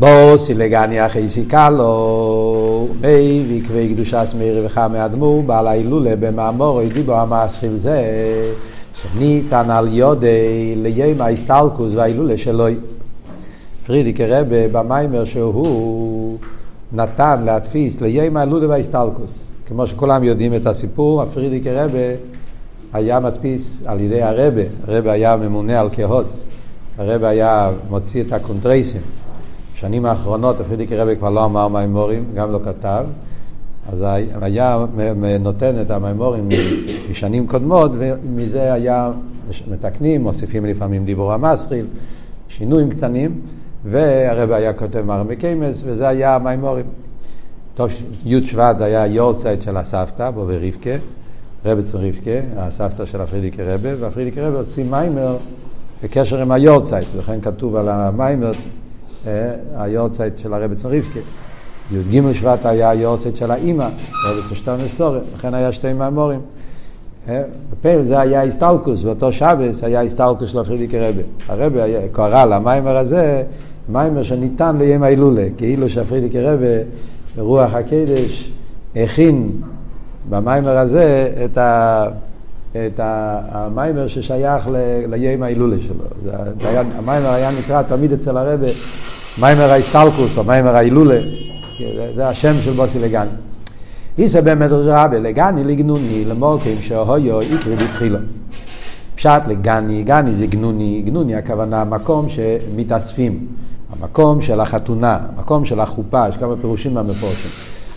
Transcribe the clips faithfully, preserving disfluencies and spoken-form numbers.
בוסי לגני אחי סיכה לו, מי ויקבי קדושת מאיר וחמי אדמו, בעל ההילולה במאמור, דיבו המס חלזה, שניתן על יודי לימה הסטלקוס וההילולה שלוי. פרידיק הרבה במיימר שהוא נתן להדפיס לימה הילולה והסטלקוס. כמו שכולם יודעים את הסיפור, הפרידיק הרבה היה מדפיס על ידי הרבה, הרבה היה ממונה על כהוס, הרבה היה מוציא את הקונטרייסים. בשנים האחרונות הפרידיק רבי כבר לא אמר מימורים, גם לא כתב, אז היה נותן את המימורים משנים קודמות, ומזה היה מתקנים, מוסיפים לפעמים דיבור המסחיל, שינויים קטנים, והרבי היה כותב מרמי קיימס, וזה היה המימורים. טוב, יוד שבט היה יורצייט של הסבתא, בובי רבקה, רבי צרבקה, הסבתא של הפרידיק רבי, והפרידיק רבי הוציא מיימר בקשר עם היורצייט, ולכן כתוב על המיימר, היורצייט של הרב צרבקה. יוד גימל שבט היה היורצייט של האימא, רב צשתם וסורת, לכן היה שתי מאמורים. בפעם זה היה הסטלקוס, באותו שבס היה הסטלקוס של הפרידיק רבי. הרב קרא למיימר הזה, מיימר שניתן ליום ההילולה, כאילו שהפרידיק רבי ברוח הקדש הכין במיימר הזה את ה... את המיימר ששייך ליום ההילולה שלו. המיימר היה נקרא תמיד אצל הרב מיימר ההסטלקוס או מיימר ההילולה, זה השם של בוסי לגני. איסה במדרש רבה לגני לגנוני למורקים שהויו יקרי בתחילה. פשט לגני, גני זה גנוני, גנוני הכוונה המקום שמתאספים, המקום של החתונה, המקום של החופה, יש כמה פירושים מהמפורשים.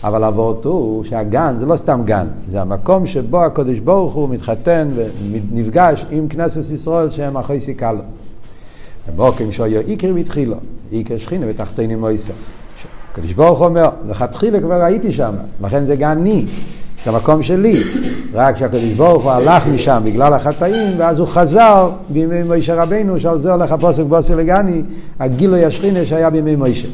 אבל אבות הוא שהגן זה לא סתם גן, זה המקום שבו הקדוש ברוך הוא מתחתן ונפגש עם כנסת ישראל שהם אחרי סיכה לו. למורקים שויו איקר בתחילו, איקר שכינה ותחתינו מויסה. הקדוש ברוך הוא אומר, לכתחילה כבר הייתי שם, לכן זה גני, זה המקום שלי. רק שהקדוש ברוך הוא הלך משם בגלל החטאים, ואז הוא חזר בימי מוישה רבינו, שעל זה הולך הפוסק בוסי לגני, הגילוי השכינה שהיה בימי מוישה.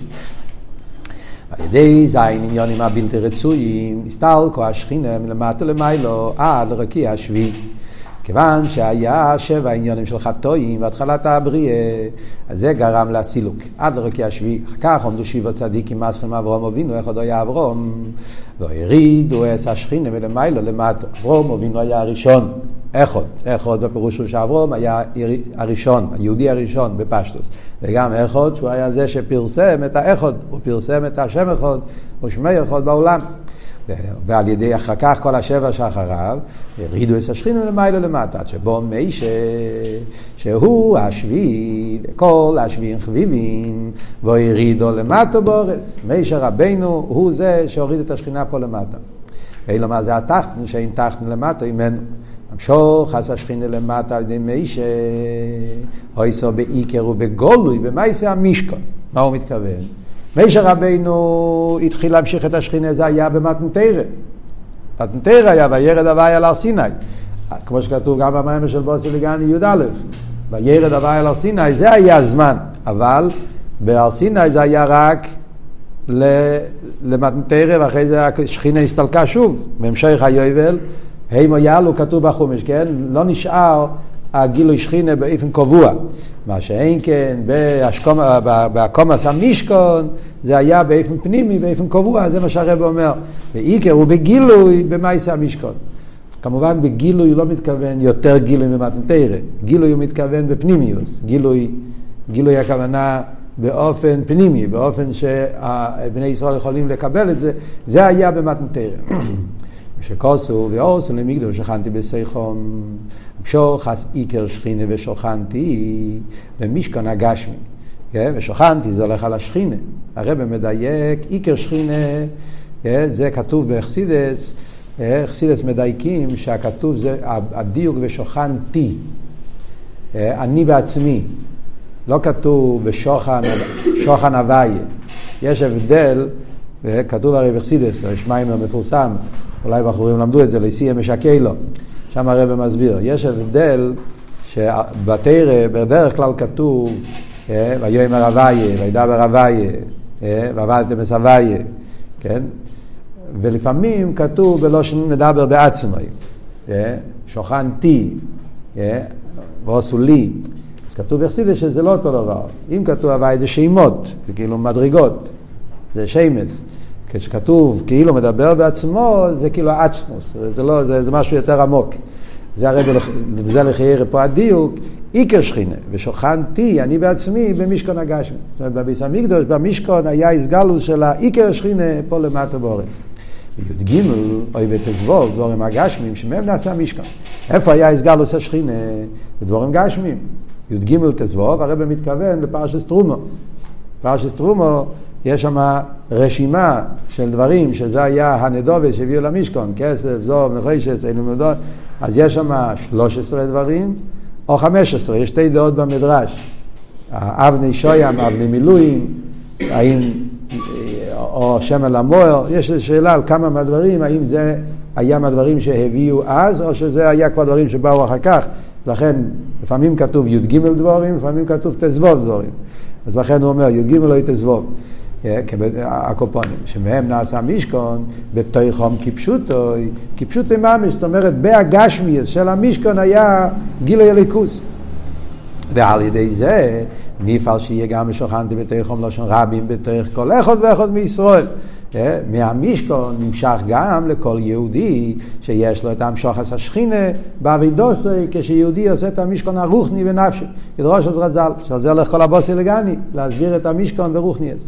על ידי זה העניינים הבלתי רצויים, הסתלקו השכינה מלמטה למיילו עד לרקיע השביעי. כיוון שהיה שבע עניינים של חטאים והתחלת הבריאה, אז זה גרם לסילוק, עד לרקיע השביעי. אחר כך עומדו שבעה צדיקים מסכים אברום אבינו, איך עוד היה אברום? והרידו את השכינה מלמיילו למטה. אברום אבינו היה הראשון, איך עוד? איך עוד בפירוש שאברום היה הראשון, היהודי הראשון בפשטוס. וגם איך עוד שהוא היה זה שפרסם את האיך עוד, הוא פרסם את השם איך עוד, הוא שמי איך עוד בעולם. ועל ידי אחר כך כל השבע שאחריו, הרידו את השכינה למעלה למטה, שבו משה, שהוא השביעי, כל השביעים חביבים, והוא הרידו למטה באורס. משה רבינו הוא זה שהוריד את השכינה פה למטה. ואילו מה זה התחתן, שאין תחתן למטה, אימנו. המשוך חס השכינה למטה על ידי משה, הויסו בעיקר ובגולוי, במעשה המשכן. מה הוא מתכוון? משה רבינו התחיל להמשיך את השכינה, זה היה במתנתרה. מתנתרה היה וירד הוי' על הר סיני. כמו שכתוב גם במאמר של בוסי לגני י' א', וירד הוי' על הר סיני, זה היה הזמן. אבל בהר סיני זה היה רק למתנתרה, ואחרי זה השכינה הסתלקה שוב, ממשך היובל. הימו יעלו כתוב בחומש, כן? לא נשאר הגילוי שכינה באופן קבוע. מה שאין כן, בהקומס המשכן, זה היה באופן פנימי, באופן קבוע, זה מה שהרב אומר. בעיקר הוא בגילוי במעשה המשכן. כמובן בגילוי לא מתכוון יותר גילוי ממתנתרה. גילוי הוא מתכוון בפנימיוס. גילוי, גילוי הכוונה באופן פנימי, באופן שבני ישראל יכולים לקבל את זה. זה היה במתנתרה. שקוסו ואוסו למקדום שכנתי בשיחום, שוחס עיקר שכינה ושוכנתי במשכן הגשמי. ושוכנתי זה הולך על השכינה. הרב מדייק, עיקר שכינה, זה כתוב בחסידס, חסידס מדייקים שהכתוב זה הדיוק ושוכנתי. אני בעצמי, לא כתוב בשוכן הוי'. יש הבדל, כתוב הרי בחסידס, הרשמיים המפורסם, אולי בחורים למדו את זה, ליסי המשקי לו. שם הרב מסביר. יש הבדל שבתרא, בדרך כלל כתוב, ויאמר הוי' וידבר הוי' ועבדתם את הוי', כן? ולפעמים כתוב בלושן מדבר בעצמי, שוכנתי ועשו לי. אז כתוב בחסידוס שזה לא אותו דבר. אם כתוב הוי' זה שימות, זה כאילו מדרגות, זה שימס. כשכתוב כאילו מדבר בעצמו, זה כאילו עצמוס, זה, לא, זה, זה משהו יותר עמוק. זה הרי בזה לחייר פה הדיוק, איקר שכינה, ושוכנתי אני בעצמי במשכון הגשמי. זאת אומרת, בביס המקדוש, במשכון היה הסגלוס של האיקר שכינה פה למטה באורץ. ביוד גימל, אוי בתזבוב, דבורים הגשמים, שמהם נעשה משכון. איפה היה הסגלוס השכינה? בדבורים גשמים. יוד גימל תזבוב, הרי במתכוון לפרשת תרומה. פרשת תרומה, יש שם רשימה של דברים, שזה היה הנדובס שהביאו למשכון, כסף, זוב, נחושת, אלמודות. אז יש שם שלוש עשרה דברים, או חמש עשרה, יש שתי דעות במדרש. אבני שוים, אבני מילואים, האם, או שמל המוער, יש שאלה על כמה מהדברים, האם זה היה מהדברים שהביאו אז, או שזה היה כבר דברים שבאו אחר כך. לכן, לפעמים כתוב י' ג' דבורים, לפעמים כתוב תזבוב דבורים. אז לכן הוא אומר, י' ג' לא יתזבוב. הקופונים, שמהם נעשה משכון בתוכם כיפשוטו כיפשוטו ממש, זאת אומרת בהגשמי של המשכון היה גילוי הליכוס, ועל ידי זה נפעל שיהיה גם שוכנתי בתוכם לשון רבים בתוך כל אחד ואחד מישראל. מהמשכון נמשך גם לכל יהודי שיש לו את המשוחס השכינה בעבידוסי, כשיהודי עושה את המשכון הרוחני בנפשי ידרוש הזרזל, שעוזר לך כל הבוסי לגני להסביר את המשכון ברוחני הזה.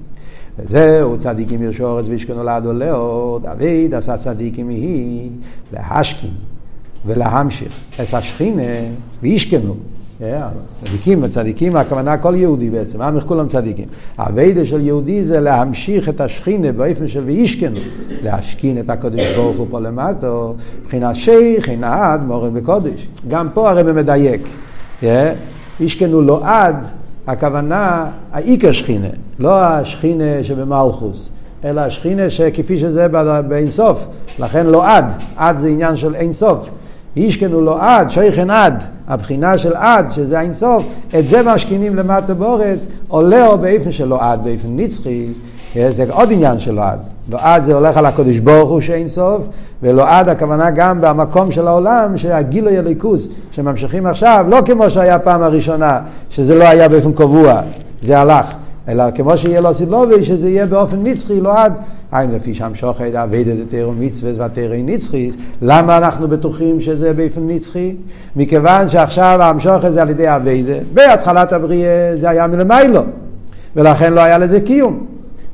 וזהו צדיקים ירשו אורץ וישכנו לעד ולעוד, דוד עשה צדיקים היא להשכין ולהמשיך את השכינה וישכנו. צדיקים וצדיקים, הכוונה כל יהודי בעצם, הם כולם צדיקים. העבודה של יהודי זה להמשיך את השכינה באופן של וישכנו, להשכין את הקודש ברוך הוא פה למטו, מבחינת שכינה עד מורים בקודש. גם פה הרי במדייק, ישכנו לא עד, הכוונה העיקר שכינה, לא השכינה שבמלכוס, אלא השכינה שכפי שזה באינסוף, לכן לא עד, עד זה עניין של אינסוף. ישכנו לא עד, שייכן עד, הבחינה של עד, שזה האינסוף, את זה משכינים למטה באורץ, עולה או באיפן של לא עד, באיפן נצחי, זה עוד עניין של לא עד. לא עד זה הולך על הקודש ברוך הוא שאינסוף, ולא עד הכוונה גם במקום של העולם שהגילוי הליכוז שממשיכים עכשיו, לא כמו שהיה פעם הראשונה, שזה לא היה באופן קבוע, זה הלך. אלא כמו שיהיה לו סילובי, שזה יהיה באופן נצחי, לא עד. האם לפי שם שוחד, עבדת את תירו מצווס והתירי נצחי, למה אנחנו בטוחים שזה באופן נצחי? מכיוון שעכשיו המשוחד זה על ידי עבדת, בהתחלת הבריאה זה היה מלמיילו, ולכן לא היה לזה קיום.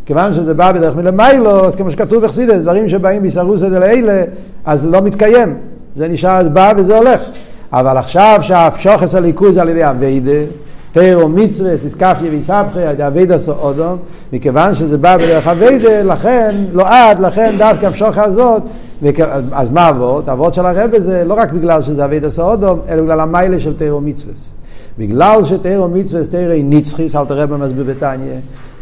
כיוון שזה בא בדרך מלמיילו, אז כמו שכתוב בחסידות, דברים שבאים בישרוס את אלה, אז לא מתקיים. זה נשאר, אז בא וזה הולך. אבל עכשיו שהשוחס הליכוז על ידי עבדת, תירו מצווה, סיסקפיה ויסבחי, עבדה סעודום, מכיוון שזה בא בדרך עבדה, לכן, לא עד, לכן דווקא המשוחס הזאת, אז מה עבוד? העבוד של הרב זה לא רק בגלל שזה עבדה סעודום, אלא בגלל המיילה של תירו מצווה. בגלל שתירו מצווה, תירי נצחיס, אל תראה במסביר בטניה,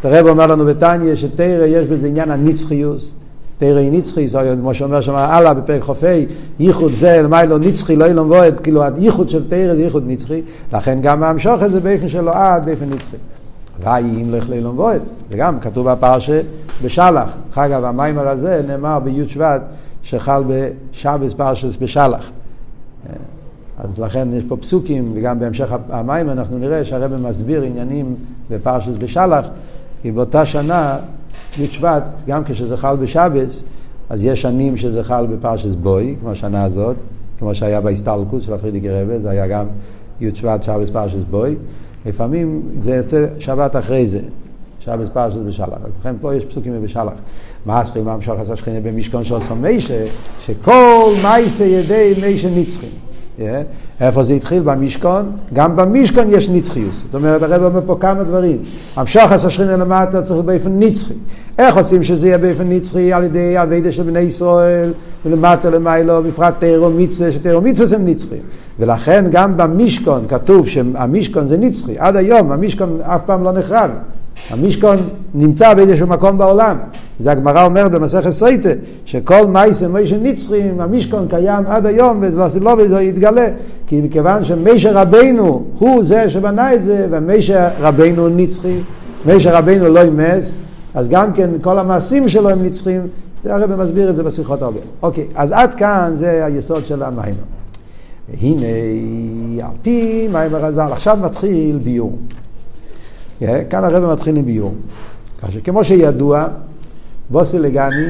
הרב אומר לנו בטניה שתרא יש בזה עניין הנצחיוס, תרא נצחיס, כמו שאומר שם הלאה בפרק חופי, ייחוד זה למיילו נצחי, לא אילום ועד, כאילו הייחוד של תרא זה ייחוד נצחי, לכן גם המשוך את זה באיפן שלו עד, באיפן נצחי. ראי אם לך לאילום ועד, וגם כתוב בפרשה בשלח, אגב המאמר הזה נאמר ביוד שבט שחל בשבס פרשס בשלח. אז לכן יש פה פסוקים, וגם בהמשך המאמר אנחנו נראה שהרב מסביר עניינים בפרשס בשלח, כי באותה שנה, י' שבט, גם כשזה חל בשבס, אז יש שנים שזה חל בפרשס בוי, כמו השנה הזאת, כמו שהיה בהסתלקות של הפרידיק הרבה, זה היה גם י' שבט, שבס, פרשס בוי. לפעמים זה יוצא שבת אחרי זה, שבס, פרשס בשלח. לכן פה יש פסוקים מבשלח. מעשכים, המשוך עשה שכינה במשכון של סומיישה, שכל מייסה ידי מיישה נצחים. איפה זה התחיל? במשכון. גם במשכון יש נצחיוס. זאת אומרת, הרב אומר פה כמה דברים. המשוחס השכינה למטה צריך באופן נצחי. איך עושים שזה יהיה באופן נצחי? על ידי עבודה של בני ישראל, ולמטה למיילו, בפרט תירו מצווה, שתירו מצווה הם נצחי. ולכן גם במשכון כתוב שהמשכון זה נצחי. עד היום המשכון אף פעם לא נחרב. המשכון נמצא באיזשהו מקום בעולם. זה הגמרא אומרת במסכת סוטה, שכל מייסה מיישה נצחים, המשכון קיים עד היום, ולא בזה יתגלה, כי מכיוון שמיישה רבנו הוא זה שבנה את זה, ומיישה רבנו נצחי, מיישה רבנו לא ימס, אז גם כן כל המעשים שלו הם נצחים, והרב מסביר את זה בשיחות הרבה. אוקיי, אז עד כאן זה היסוד של המיימר. הנה, על פי מאמר חז"ל, עכשיו מתחיל ביור. כאן הרב מתחיל עם ביור. כמו שידוע, בוסי לגני,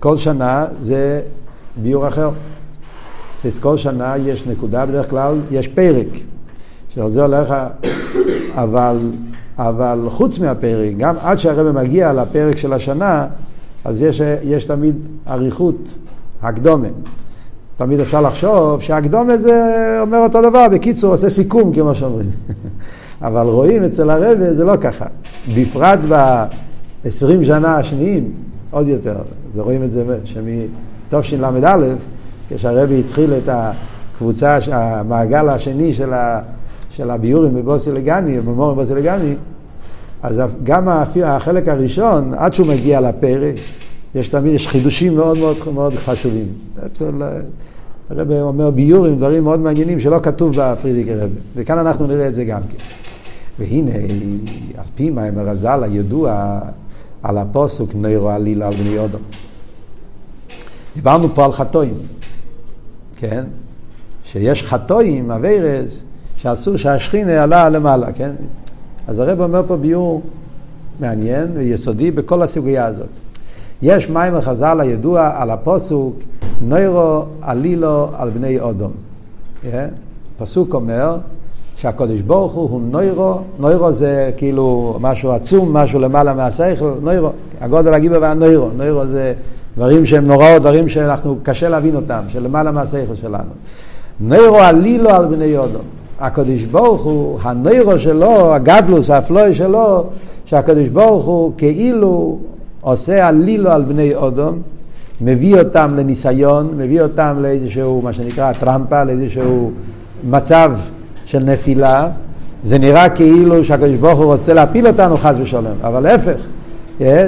כל שנה זה ביור אחר. אז כל שנה יש נקודה, בדרך כלל יש פרק, שעל זה הולך, אבל, אבל חוץ מהפרק, גם עד שהרב מגיע לפרק של השנה, אז יש, יש תמיד עריכות, הקדומה. תמיד אפשר לחשוב שהקדומה זה אומר אותו דבר, בקיצור עושה סיכום כמו שאומרים. אבל רואים אצל הרב זה לא ככה. בפרט ב-עשרים שנה השניים, עוד יותר. רואים את זה שמתופשין למד א', כשהרבי התחיל את הקבוצה, המעגל השני של, ה, של הביורים בבוסי לגני, במורים בבוסי לגני, אז גם החלק הראשון, עד שהוא מגיע לפרק, יש תמיד, יש חידושים מאוד מאוד, מאוד חשובים. הרבי אומר ביורים, דברים מאוד מעניינים שלא כתוב באפרידיק הרבי. וכאן אנחנו נראה את זה גם כן. והנה, על פי מאמר חז"ל הידוע על הפסוק נוירו עלילה על בני אדם. דיברנו פה על חטאים. כן? שיש חטאים, עבירות, שאסור שהשכינה עלה למעלה, כן? אז הרב אומר פה ביור מעניין ויסודי בכל הסוגיה הזאת. יש מאמר חז"ל הידוע על הפסוק נוירו עלילו על בני אדום. כן? הפסוק אומר שהקדוש ברוך הוא נוירו, נוירו זה כאילו משהו עצום, משהו למעלה מהשכל, נוירו, הגודל הגיבה והנוירו, נוירו זה דברים שהם נוראות, דברים שאנחנו קשה להבין אותם, שלמעלה מהשכל שלנו. נוירו עלילו על בני אדום. הקדוש ברוך הוא, הנוירו שלו, הגדלוס, האפלוי שלו, שהקדוש ברוך הוא כאילו עושה עלילו על בני אדום, מביא אותם לניסיון, מביא אותם לאיזשהו, מה שנקרא, טרמפה, לאיזשהו מצב של נפילה. זה נראה כאילו שהקדוש ברוך הוא רוצה להפיל אותנו חס ושלום, אבל להפך.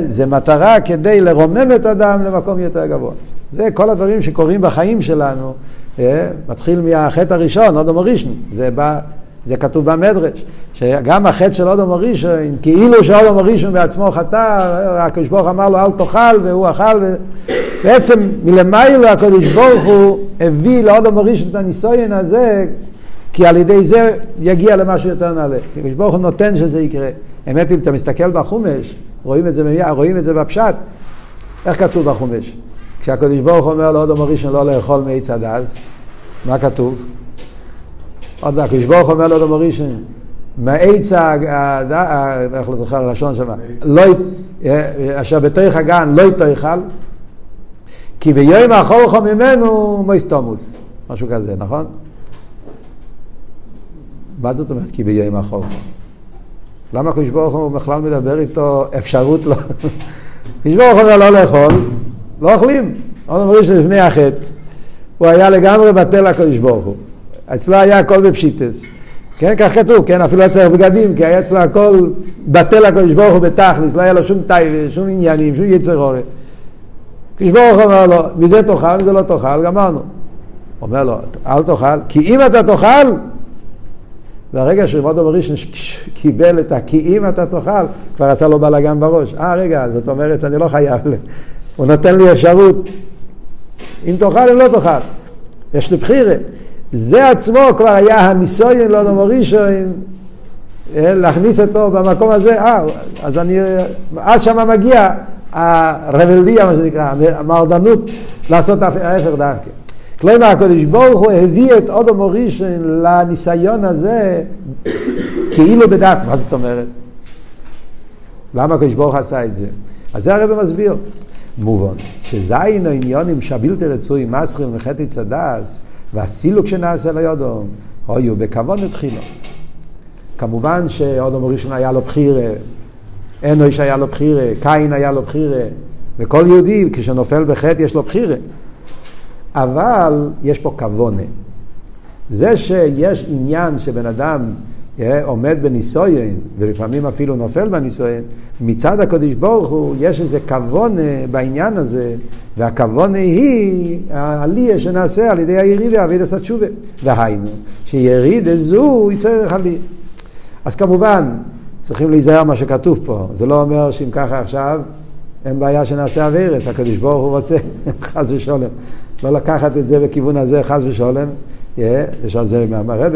זה מטרה כדי לרומם את אדם למקום יותר גבוה. זה כל הדברים שקורים בחיים שלנו, מתחיל מהחטא הראשון, אדם הראשון. זה בא, זה כתוב במדרש, שגם החטא של אדם הראשון, כאילו שאדם הראשון בעצמו חטא, הקדוש ברוך אמר לו אל תאכל והוא אכל, ובעצם מלמעלה הקדוש ברוך הוא הביא לאדם הראשון את הניסיון הזה, כי על ידי זה יגיע למשהו יותר נעלה. הקדוש ברוך הוא נותן שזה יקרה. האמת אם אתה מסתכל בחומש, רואים את זה, רואים את זה בפשט. איך כתוב בחומש? כשהקדוש ברוך אומר לאדם הראשון לא לאכול מעץ הדעת, מה כתוב? עוד הקדוש ברוך אומר לאדם הראשון, מעץ הדעת, איך לא תאכל הלשון שמה, אשר בתוך הגן לא תאכל, כי ביום האכולך ממנו מויסטומוס. משהו כזה, נכון? מה זאת אומרת כי ביום האכולך? למה הקדוש ברוך הוא בכלל מדבר איתו אפשרות לא? הקדוש ברוך הוא אומר לא לאכול, לא אוכלים. עוד אומרים שלפני החטא, הוא היה לגמרי בטל הקדוש ברוך הוא. אצלו היה הכל בפשיטס. כן, כך כתוב, כן, אפילו היה צריך בגדים, כי היה אצלו הכל בטל הקדוש ברוך הוא בתכלס, לא היה לו שום טייבה, שום עניינים, שום יצר הורה. הקדוש ברוך הוא אומר לו, מזה תאכל, מזה לא תאכל, גמרנו. אומר לו, אל תאכל, כי אם אתה תאכל, והרגע שאדם הראשון קיבל את כי אם אתה תאכל, כבר עשה לו בלגן בראש. אה, רגע, זאת אומרת שאני לא חייב. הוא נותן לי אפשרות. אם תאכל, אם לא תאכל. יש לי בחירה. זה עצמו כבר היה הניסיון לאדם הראשון, להכניס אותו במקום הזה. אה, אז אני, אז שמה מגיע הרבלדיה, מה שנקרא, המרדנות, לעשות ההפך דווקא. כלומר, הקדוש ברוך הוא הביא את אדם הראשון לניסיון הזה כאילו בדעת. מה זאת אומרת? למה הקדוש ברוך עשה את זה? אז זה הרב מסביר. מובן, שזיין העניונים שבלתי רצוי מסחיל מחטא צדס והסילוק שנעשה לידום, היו בכוון התחילו. כמובן שאדם הראשון היה לו בחירה, אנוש היה לו בחירה, קין היה לו בחירה, וכל יהודי כשנופל בחטא יש לו בחירה. אבל יש פה כוונה. זה שיש עניין שבן אדם עומד בניסויין, ולפעמים אפילו נופל בניסויין, מצד הקדוש ברוך הוא יש איזה כוונה בעניין הזה, והכוונה היא העלייה שנעשה על ידי הירידה, עבידת התשובה. והיינו, שירידה זו יצריך עלייה. אז כמובן, צריכים להיזהר מה שכתוב פה. זה לא אומר שאם ככה עכשיו, אין בעיה שנעשה עבירת, הקדוש ברוך הוא רוצה, חס ושלום. לא לקחת את זה בכיוון הזה, חס ושלום, יש על זה מהרבא,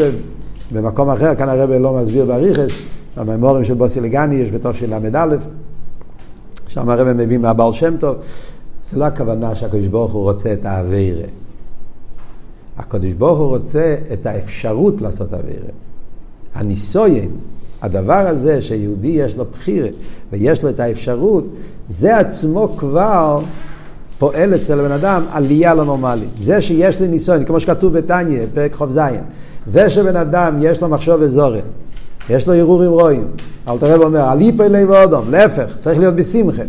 במקום אחר, כאן הרבא לא מסביר בעריכס, במאמרים של בוסי לגני יש בתוך של עמד א', שם הרבא מביא מהבעל שם טוב, זה לא הכוונה שהקדוש ברוך הוא רוצה את העבירה. הקדוש ברוך הוא רוצה את האפשרות לעשות העבירה. הניסויים, הדבר הזה שיהודי יש לו בחיר ויש לו את האפשרות, זה עצמו כבר פועל אצל בן אדם עלייה לא נורמלית. זה שיש לי ניסיון, כמו שכתוב בתניה, פרק חוב זיין. זה שבן אדם יש לו מחשוב וזורם, יש לו ירורים רואים. אל תראה ואומר, עלי פעילי ואודום, להפך, צריך להיות בשמחה.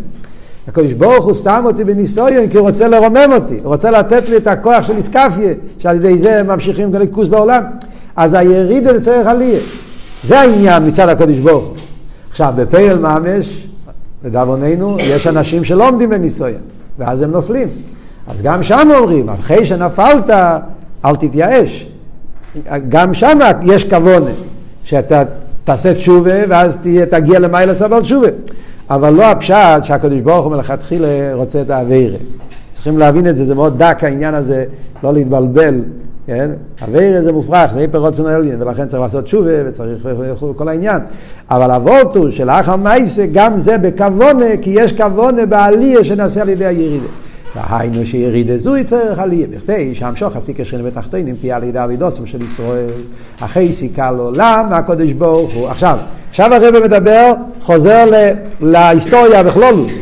הקדוש ברוך הוא שם אותי בניסיון כי הוא רוצה לרומם אותי, הוא רוצה לתת לי את הכוח של איסקפיה, שעל ידי זה ממשיכים גם לקוס בעולם. אז הירידה לצריך עלייה. זה העניין מצד הקדוש ברוך הוא. עכשיו, בפעיל ממש, לדבוננו, יש אנשים שלא עומדים בניסיון. ואז הם נופלים. אז גם שם אומרים, אחרי שנפלת, אל תתייאש. גם שם יש כוונה, שאתה תעשה תשובה, ואז תגיע למעלה סבל תשובה. אבל לא הפשט שהקדוש ברוך הוא מלכתחילה רוצה את העבירה. צריכים להבין את זה, זה מאוד דק העניין הזה, לא להתבלבל. כן? העבירה זה מופרך, זה היפרוצן העליין, ולכן צריך לעשות תשובה, וצריך כל העניין. אבל עבורתו של האח המייסה, גם זה בכוונה, כי יש כוונה בעלייה שנעשה על ידי הירידה. והיינו שירידה זו יצריך עלייה, בכדי שהמשוך הסיקה שכינה בתחתינים, תהיה על ידי אבידוסם של ישראל, אחרי סיכה לעולם, הקדוש ברוך הוא. עכשיו, עכשיו הרב מדבר, חוזר להיסטוריה בכלולוס.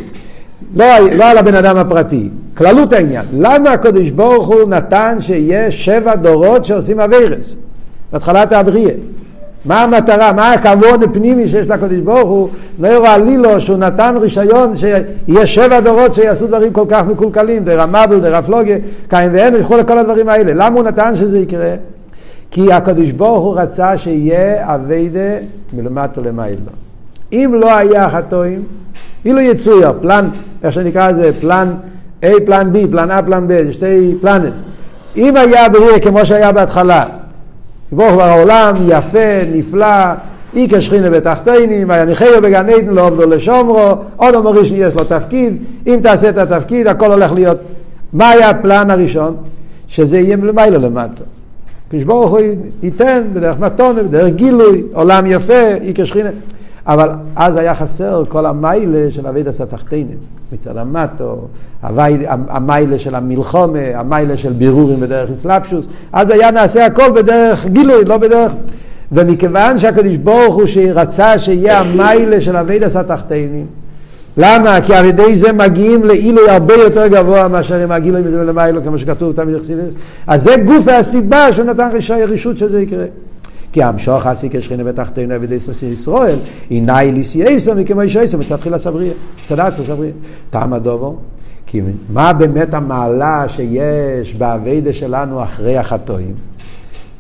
לא, לא על הבן אדם הפרטי, כללות העניין. למה הקדוש ברוך הוא נתן שיהיה שבע דורות שעושים עבירס? בהתחלת הבריאה. מה המטרה, מה הכבוד הפנימי שיש לקדוש ברוך הוא? לא יראה לי לו שהוא נתן רישיון שיהיה שבע דורות שיעשו דברים כל כך מקולקלים, דרמבל, דרפלוגיה, קיים ואין, וכל כל הדברים האלה. למה הוא נתן שזה יקרה? כי הקדוש ברוך הוא רצה שיהיה עבידה מלמטה למעלה. אם לא היה החטאים, אילו יצויה, פלן, איך שנקרא זה, פלן A, פלן B, פלן A, פלן B, שתי פלנס. אם היה בריא כמו שהיה בהתחלה, ברוך בעולם, יפה, נפלא, איקה שכינה בתחתינים, היה נחיה בגן עדן, לא עובדו לשומרו, עוד אמרי שיש לו תפקיד, אם תעשה את התפקיד, הכל הולך להיות. מה היה הפלן הראשון? שזה יהיה למעלה למטה. כשברוך הוא ייתן בדרך מתונה, בדרך גילוי, עולם יפה, איקה שכינה. אבל אז היה חסר כל המיילה של הוי' התחתינים, מצד המטו, המיילה של המלחומה, המיילה של בירורים בדרך אסלאפשוס, אז היה נעשה הכל בדרך גילוי, לא בדרך... ומכיוון שהקדוש ברוך הוא שרצה שיהיה המיילה של הוי' התחתינים, למה? כי על ידי זה מגיעים לאילוי הרבה יותר גבוה מאשר עם הגילוי ולמיילו, כמו שכתוב תמיד חסידס, אז זה גוף והסיבה שהוא נתן רשות שזה יקרה. כי המשוך עשי כשכינה בתחתינו עבידי ישראל, הנה איליסי איסו מכמו אישו איסו, מצדחיל הסבריה, צדצו סבריה. טעם הדובו, כי מה באמת המעלה שיש בעבידה שלנו אחרי החטאים?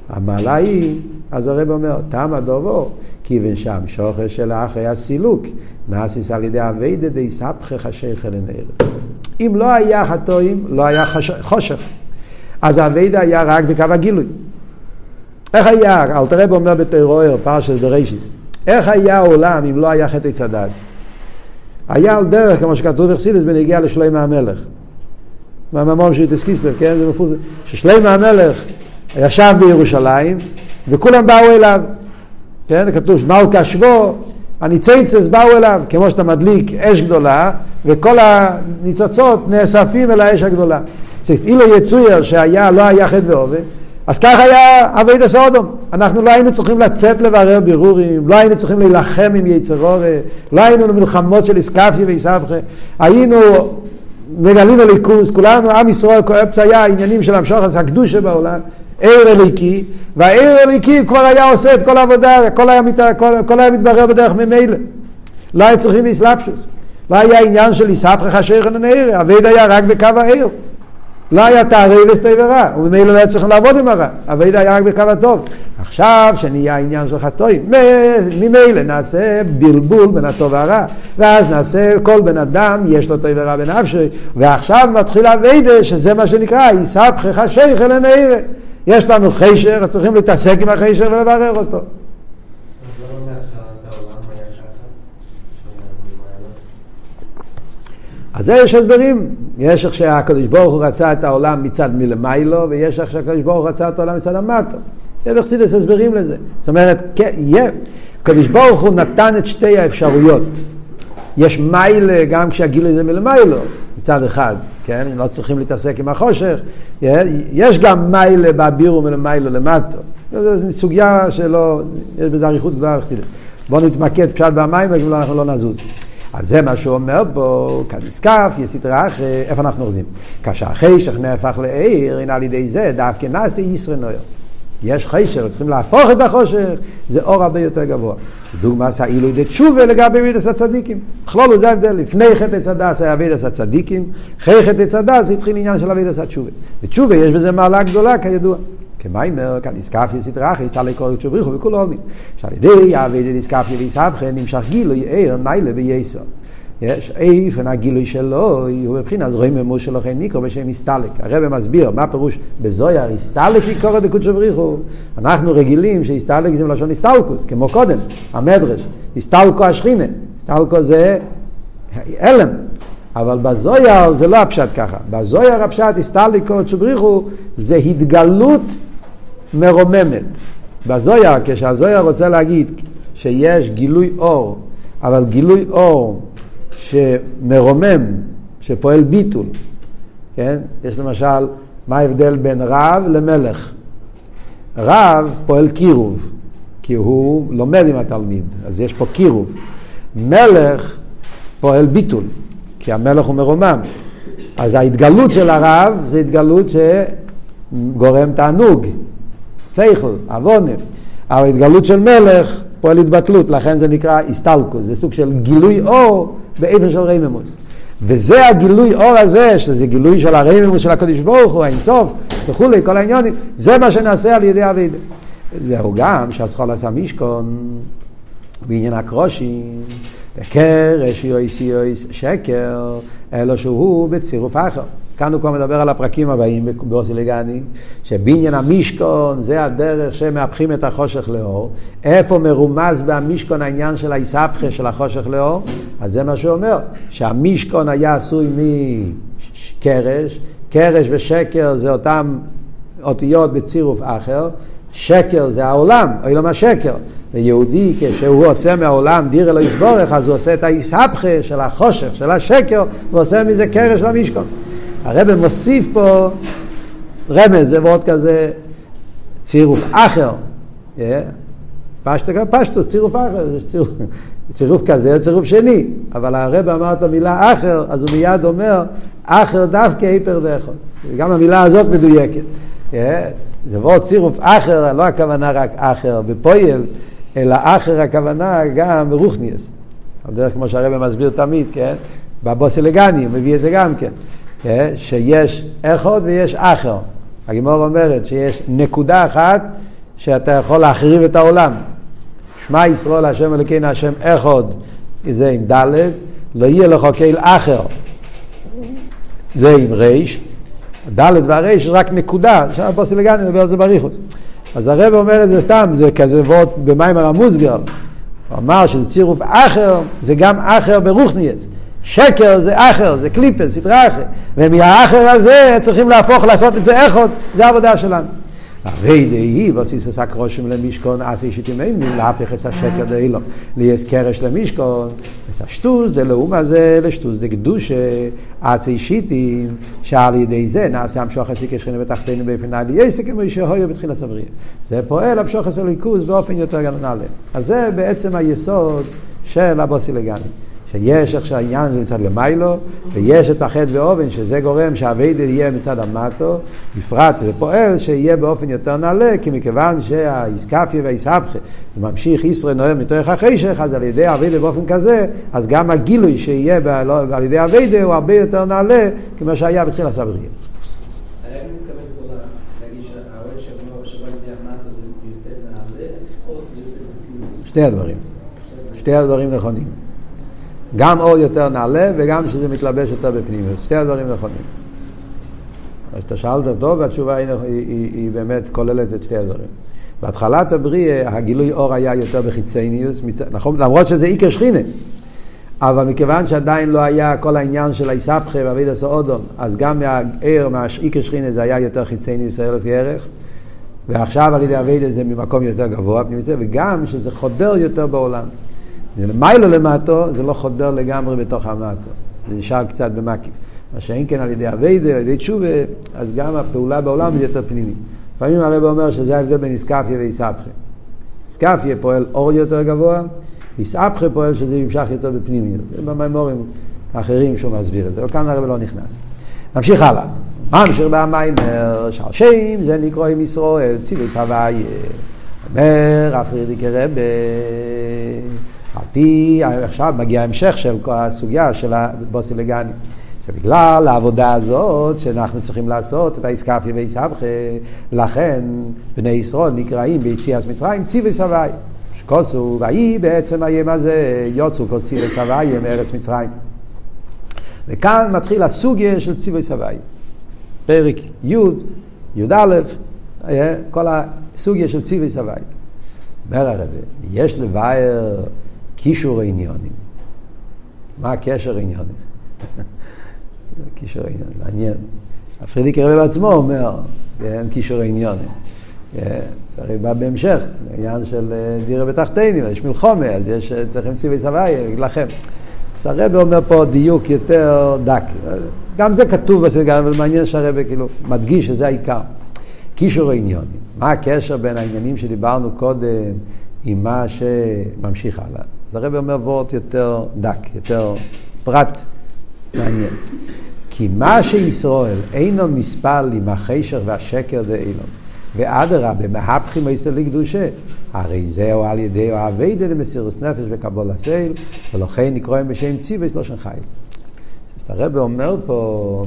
המעלה היא, אז הרב אומר, טעם הדובו, כיוון שהמשוך שלה אחרי הסילוק, נעשיס על ידי עבידה די סבחך השכל לנער. אם לא היה חטאים, לא היה חושך. אז העבידה היה רק בקו הגילוי. איך היה, אל תראה באומר בתירוער, פרשת דרשיס, איך היה העולם אם לא היה חטא צדס? היה על דרך, כמו שכתוב בחסידס, בנגיעה לשלם המלך. מהממום שיתסקיס לב, כן? זה מפוז... ששלם המלך ישב בירושלים, וכולם באו אליו. כן? כתוב, מלכה שבו, הניציצס באו אליו, כמו שאתה מדליק אש גדולה, וכל הניצוצות נאספים אל האש הגדולה. אילו יצויר שהיה, לא היה חטא ועובד, אז כך היה אבית הסעודום. אנחנו לא היינו צריכים לצאת לברר בירורים, לא היינו צריכים להילחם עם יצרור, לא היינו מלחמות של איסקפיה ואיסבכה. היינו מגלים הליכוס, כולנו, עם ישראל, קואפציה, היה עניינים של המשוך, אז הקדוש שבעולם, עיר אליקי, והעיר אליקי כבר היה עושה את כל העבודה, הכל היה, מת, כל, כל היה מתברר בדרך ממילא. לא היו צריכים איסלאפשוס. לא היה עניין של איסבכה שכן הנעיר, אבית היה רק בקו העיר. לא היה תערי וסטי ורע, וממילא לא היה צריך לעבוד עם הרע, הוידע היה רק בקו הטוב. עכשיו שנהיה העניין של חטאים, ממילא נעשה בלבול בין הטוב והרע, ואז נעשה כל בן אדם יש לו טוב ורע בנפשי, ועכשיו מתחיל הוידע שזה מה שנקרא, יישא פחך שייך אל הנעיר. יש לנו חשר, צריכים להתעסק עם החשר ולברר אותו. אז לא אומר לך את העולם היה ככה? אז זה יש הסברים. יש איך שהקדוש ברוך הוא רצה את העולם מצד מלמיילו, ויש איך שהקדוש ברוך הוא רצה את העולם מצד המטו. יש חסידות הסברים לזה. זאת אומרת, הקדוש ברוך הוא נתן את שתי האפשרויות. יש מיילה גם כשהגילוי זה מלמיילו, מצד אחד, כן? לא צריכים להתעסק עם החושך. יש גם מיילה באבירו מלמיילו למטו. זו סוגיה שלא, יש בזה אריכות גדולה בחסידות. בואו נתמקד פשט במים, אבל אנחנו לא נזוז. אז זה מה שהוא אומר בו, כאן נזקף, יסיטרה אחרי, איפה אנחנו אורזים? כאשר החשך נהפך לעיר, הנה על ידי זה, דווקא נעשה ישרי נויר. יש חשך, צריכים להפוך את החושך, זה אור הרבה יותר גבוה. דוגמא, סעילו ידי תשובה לגבי עבידת הצדיקים. בכללו זה ההבדל, לפני חטא צדס היה עבידת הצדיקים, אחרי חטא צדס התחיל עניין של עבידת התשובה. ותשובה יש בזה מעלה גדולה כידוע. כמיימר, כאן נזקף יסיטרח, יסתעלי קורא צ'ובריחו וכל עולמין. שעל ידי יעבד נזקף יביסבכן, נמשך גילוי עיר נעילה בייסר. יש איפן הגילוי שלו, הוא מבחינה, אז רואים ממוש שלכם ניקרו בשם יסתעלק. הרב מסביר, מה פירוש? בזויר, יסתעלק יקורא דקות צ'ובריחו. אנחנו רגילים שיסתעלק זה מלשון יסתעלקוס, כמו קודם, המדרש. יסתעלקו השכינה, יסתעלקו זה אלם. אבל בזויר זה לא הפשט ככה. בזויר הפשט יסתעלק קורא צ'ובריחו זה התגלות מרוממת. בזויר, כשהזויר רוצה להגיד שיש גילוי אור, אבל גילוי אור שמרומם, שפועל ביטול, כן? יש למשל, מה ההבדל בין רב למלך? רב פועל קירוב, כי הוא לומד עם התלמיד, אז יש פה קירוב. מלך פועל ביטול, כי המלך הוא מרומם. אז ההתגלות של הרב זה התגלות שגורם תענוג. סייכל, אבונה. אבל התגלות של מלך פועל התבטלות, לכן זה נקרא הסתלקו. זה סוג של גילוי אור באיפן של רייממוס. וזה הגילוי אור הזה, שזה גילוי של הרייממוס של הקדוש ברוך הוא, האינסוף, וכולי, כל העניונים. זה מה שנעשה על ידי הוי'. זהו גם שהשכול עשה מישכון, בעניין הקרושים, לקרש יויס יויס שקר, אלו שהוא בצירוף אחר. כאן הוא כבר מדבר על הפרקים הבאים בבוסי לגני, שבניין המשכון זה הדרך שמהפכים את החושך לאור. איפה מרומז במשכון העניין של היספחה של החושך לאור? אז זה מה שהוא אומר, שהמשכון היה עשוי מקרש, קרש ושקר זה אותם אותיות בצירוף אחר, שקר זה העולם, או אילום השקר. ויהודי כשהוא עושה מהעולם דיר אלו יסבורך, אז הוא עושה את היספחה של החושך, של השקר, ועושה מזה קרש למשכון. הרב מוסיף פה רמז, זה מאוד כזה צירוף אחר. Yeah. פשטו, פשטו, צירוף אחר, צירוף, צירוף כזה, צירוף שני. אבל הרב אמר את המילה אחר, אז הוא מיד אומר, אחר דווקא היפר דאחר. גם המילה הזאת מדויקת. Yeah. זה מאוד צירוף אחר, לא הכוונה רק אחר בפועל, אלא אחר הכוונה גם ברוכניאס. על דרך כמו שהרב מסביר תמיד, כן? בבוסי לגני, הוא מביא את זה גם כן. שיש אחד ויש אחר. הגמרא אומרת שיש נקודה אחת שאתה יכול להחריב את העולם. שמע ישראל השם אלוקינו השם אחד, זה עם ד', לא יהיה לך כל אחר, זה עם ריש. ד' והריש רק נקודה, עכשיו בוסי לגני מדבר על זה בריחות. אז הרב אומר את זה סתם, זה כזה ואות במאמר המוסגר, הוא אמר שזה צירוף אחר, זה גם אחר ברוחניאס. שקר זה אחר, זה קליפה, סתרה אחר. ומהאחר הזה צריכים להפוך לעשות את זה אחד, זה העבודה שלנו. הוי' דהי, בסיס עסק רושם למשכון, אף אישיתים אימים, להפך את השקר דהילום. ליש קרש למשכון, את השטוס דלאום הזה, לשטוס דקדושה, אץ אישיתים, שעל ידי זה נעשה המשוח הסיקה שכינה בתחתינו בפנאלי, יסק כמו ישהויו בתחילה סבריה. זה פועל, המשוח הסליקוס באופן יותר גנונלי. אז זה בעצם היסוד של הבוסי לגני. שיש איך שהעניין זה מצד למיילו, ויש את החטא ואובן, שזה גורם שהעבד יהיה מצד המטו, בפרט זה פועל שיהיה באופן יותר נעלה, כי מכיוון שהאיסקפיה והאיסבחה, וממשיך ישראל נועם מתוך החשך, אז על ידי העבד באופן כזה, אז גם הגילוי שיהיה על ידי העבד הוא הרבה יותר נעלה, כמו שהיה בתחיל הסבריה. שתי הדברים, שתי הדברים נכונים. גם אור יותר נעלה וגם שזה מתלבש יותר בפנימיות. שתי הדברים נכונים. אז אתה שאלת טוב, והתשובה היא, היא, היא, היא באמת כוללת את שתי הדברים. בהתחלת הבריא, הגילוי אור היה יותר בחיצייניוס, מצ... נכון, למרות שזה עיקר שכינה. אבל מכיוון שעדיין לא היה כל העניין של היסבכה ועביד הסעודון, אז גם מהער, מהשעיקה שכינה, זה היה יותר חיצייני ישראל לפי ערך, ועכשיו על ידי עביד זה ממקום יותר גבוה, וגם שזה חודר יותר בעולם. מיילו למטו, זה לא חודר לגמרי בתוך המטו, זה נשאר קצת במקיף. מה שאין כן על ידי עביד, על ידי תשובה, אז גם הפעולה בעולם זה יותר פנימי. לפעמים הרב אומר שזה ההבדל בין איסקפיה ואיסבכה. איסקפיה פועל אור יותר גבוה, איסאפכה פועל שזה ימשך יותר בפנימיות. זה במאמרים אחרים שהוא מסביר את זה. וכאן הרב לא נכנס. נמשיך הלאה. ממשיך במאמר שעל שם זה נקרא עם ישראל, ציווי סבי. אומר אפרידיק רבה, על פי, עכשיו מגיע המשך של הסוגיה של הבוסי לגני. שבגלל העבודה הזאת שאנחנו צריכים לעשות את האיסקפיה ואיסאפכה, לכן בני ישראל נקראים ביציאת מצרים ציווי סבי. שקוסו, והיא בעצם הים הזה יוצאו כל ציווי סבאי מארץ מצרים. וכאן מתחיל הסוגיה של ציווי סבאי. פרק י' י' א', כל הסוגיה של ציווי סבאי. אומר הרב, יש לבאר קישור עניונים. מה הקשר עניונים? קישור עניונים, מעניין. הפרידיק הרב בעצמו אומר, אין קישור עניונים. הרי בא בהמשך, בעניין של דירה בתחתינים, יש מלחומה, אז יש, צריכים ציווי סבי, לכם. הרבי אומר פה דיוק יותר דק. גם זה כתוב בסדר, אבל מעניין שהרבי כאילו מדגיש שזה העיקר. קישור העניונים. מה הקשר בין העניינים שדיברנו קודם עם מה שממשיך הלאה? אז הרבי אומר וורט יותר דק, יותר פרט מעניין. כי מה שישראל אינו מספל עם החשך והשקר ואילום. ואדרה במהפכים הישראלי קדושה, הרי זהו על ידי הוי' למסירות נפש וקבלת עול, ולכן נקראים בשם ציווי שלושן חיים. הרב אומר פה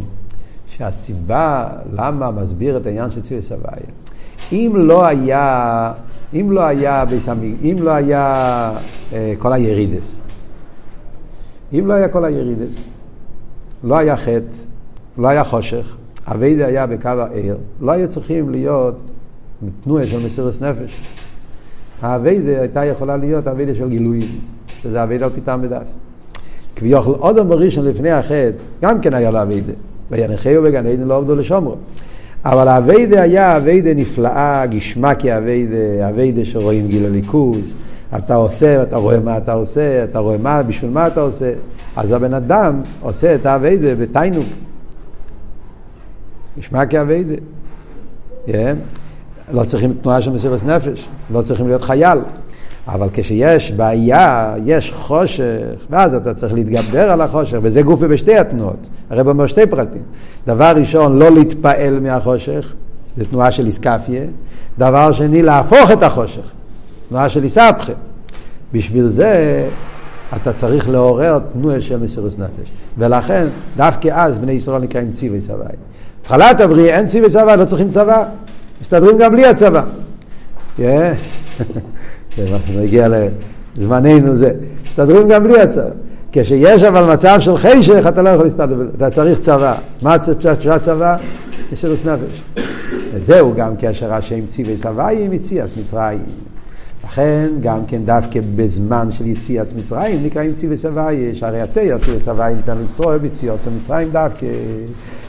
שהסיבה למה מסביר את העניין של ציווי סבי, אם לא היה, אם לא היה ביסמיג, אם לא היה כל הירידס, אם לא היה כל הירידס, לא היה חטא, לא היה חושך, הוי' היה בקו העיר, לא היו צריכים להיות בתנועה של מסירות נפש. הוי' הייתה יכולה להיות הוי' של גילויים, שזה הוי' על פיתם ודס. כביכול עוד המראשון לפני החטא, גם כן היה לה הוי', וינחהו בגן עדן לא עבדו לשומרו. אבל הוי' היה הוי' נפלאה, גשמקי הוי', הוי' שרואים גיל הליכוז, אתה עושה, אתה רואה מה אתה עושה, אתה רואה מה, בשביל מה אתה עושה. אז הבן אדם עושה את הוי' בתיינוק. נשמע כעבידה. Yeah. לא צריכים תנועה של מסירות נפש, לא צריכים להיות חייל. אבל כשיש בעיה, יש חושך, ואז אתה צריך להתגבר על החושך, וזה גוף ובשתי התנועות. הרב אומר שתי פרטים. דבר ראשון, לא להתפעל מהחושך, זה תנועה של איסקפיה. דבר שני, להפוך את החושך, תנועה של איסאפכה. בשביל זה אתה צריך לעורר תנועה של מסירות נפש. ולכן, דווקא אז בני ישראל נקראים ציווי סבי. התחלת הבריא, אין ציווי סבי, לא צריכים צבא. מסתדרים גם בלי הצבא. כן? נגיע לזמננו זה. מסתדרים גם בלי הצבא. כשיש אבל מצב של חשך, אתה לא יכול להסתדר. אתה צריך צבא. מה הצבא? מסירות נפש. וזהו גם כאשר השם ציווי סבי מיציאת מצרים. לכן גם כן דווקא בזמן של יציאת מצרים נקראים ציווי סבי, שהרי התייר ציווי סבי ניתן לצרוע ביציאת מצרים דווקא.